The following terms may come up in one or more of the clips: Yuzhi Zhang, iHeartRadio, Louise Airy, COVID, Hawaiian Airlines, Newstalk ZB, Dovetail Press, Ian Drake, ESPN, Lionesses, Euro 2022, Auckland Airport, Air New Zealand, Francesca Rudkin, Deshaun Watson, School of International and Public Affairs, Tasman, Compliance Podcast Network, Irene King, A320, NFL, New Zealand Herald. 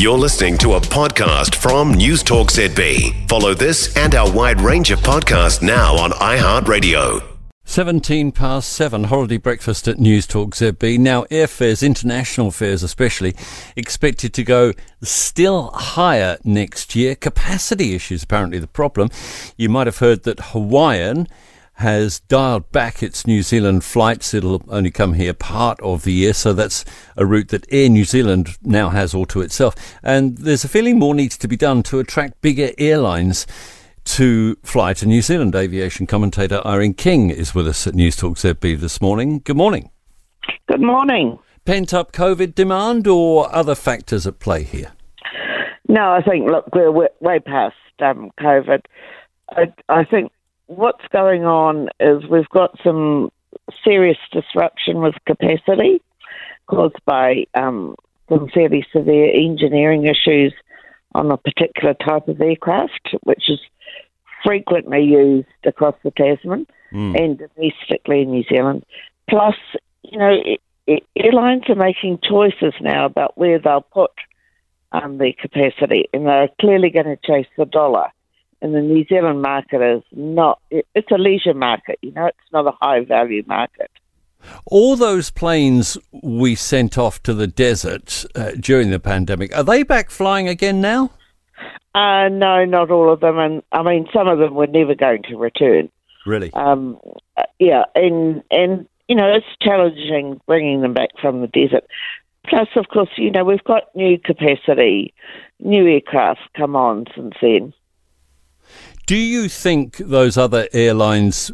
You're listening to a podcast from Newstalk ZB. Follow this and our wide range of podcasts now on iHeartRadio. 7:17, holiday breakfast at Newstalk ZB. Now, airfares, international fares especially, expected to go still higher next year. Capacity issues apparently the problem. You might have heard that Hawaiian has dialed back its New Zealand flights. It'll only come here part of the year, so that's a route that Air New Zealand now has all to itself. And there's a feeling more needs to be done to attract bigger airlines to fly to New Zealand. Aviation commentator Irene King is with us at Newstalk ZB this morning. Good morning. Good morning. Pent-up COVID demand or other factors at play here? No, I think, look, we're way past COVID. I think what's going on is we've got some serious disruption with capacity caused by some fairly severe engineering issues on a particular type of aircraft, which is frequently used across the Tasman and domestically in New Zealand. Plus, you know, airlines are making choices now about where they'll put their capacity, and they're clearly going to chase the dollar. And the New Zealand market is not, it's a leisure market, you know, it's not a high value market. All those planes we sent off to the desert during the pandemic, are they back flying again now? No, not all of them. And I mean, some of them were never going to return. Really? Yeah. And, you know, it's challenging bringing them back from the desert. Plus, of course, you know, we've got new capacity, new aircraft come on since then. Do you think those other airlines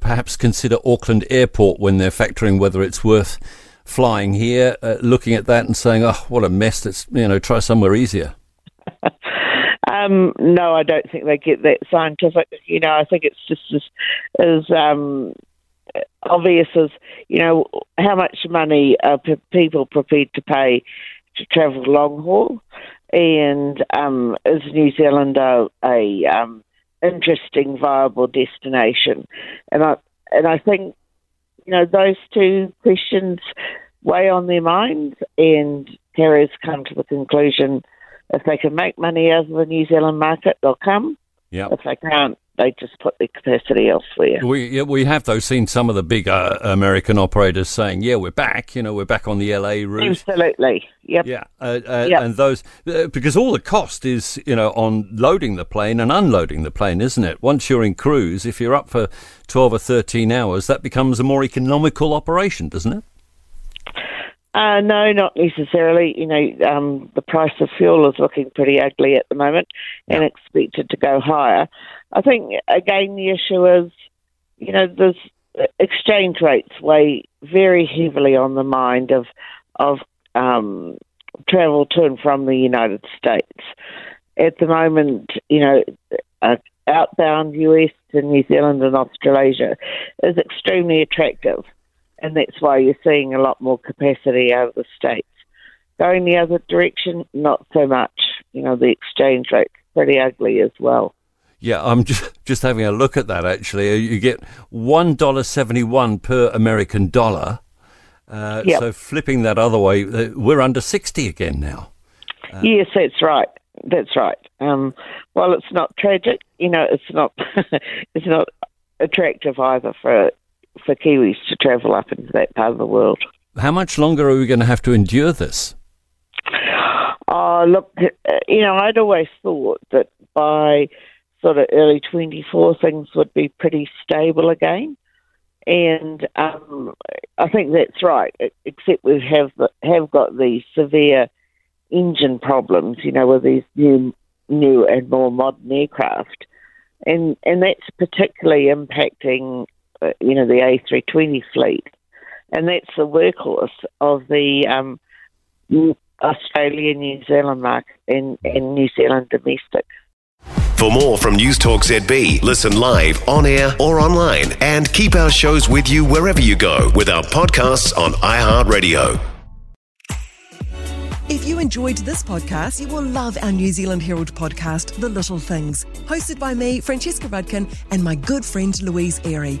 perhaps consider Auckland Airport when they're factoring whether it's worth flying here, looking at that and saying, oh, what a mess, let's, you know, try somewhere easier? No, I don't think they get that scientific. You know, I think it's just as obvious as, you know, how much money are people prepared to pay to travel long haul? And is New Zealand a interesting, viable destination? And I think, you know, those two questions weigh on their minds, and carriers come to the conclusion if they can make money out of the New Zealand market, they'll come. Yep. If they can't, they just put their capacity elsewhere. We have, though, seen some of the bigger American operators saying, yeah, we're back, you know, we're back on the LA route. Absolutely, yep. Yeah, yep. And those, because all the cost is, you know, on loading the plane and unloading the plane, isn't it? Once you're in cruise, if you're up for 12 or 13 hours, that becomes a more economical operation, doesn't it? No, not necessarily. You know, the price of fuel is looking pretty ugly at the moment and expected to go higher. I think, again, the issue is, you know, there's exchange rates weigh very heavily on the mind of travel to and from the United States. At the moment, you know, outbound US to New Zealand and Australasia is extremely attractive. And that's why you're seeing a lot more capacity out of the States. Going the other direction, not so much. You know, the exchange rate's pretty ugly as well. Yeah, I'm just having a look at that, actually. You get $1.71 per American dollar. Yep. So flipping that other way, we're under 60 again now. Yes, that's right. That's right. Well, it's not tragic. You know, it's not attractive either for Kiwis to travel up into that part of the world. How much longer are we going to have to endure this? Oh, look, you know, I'd always thought that by sort of early 24 things would be pretty stable again. And I think that's right, except we have got these severe engine problems, you know, with these new and more modern aircraft. And that's particularly impacting, you know, the A320 fleet, and that's the workhorse of the Australia, New Zealand market and New Zealand domestic. For more from Newstalk ZB, listen live, on air or online, and keep our shows with you wherever you go with our podcasts on iHeartRadio. If you enjoyed this podcast, you will love our New Zealand Herald podcast, The Little Things, hosted by me, Francesca Rudkin, and my good friend Louise Airy.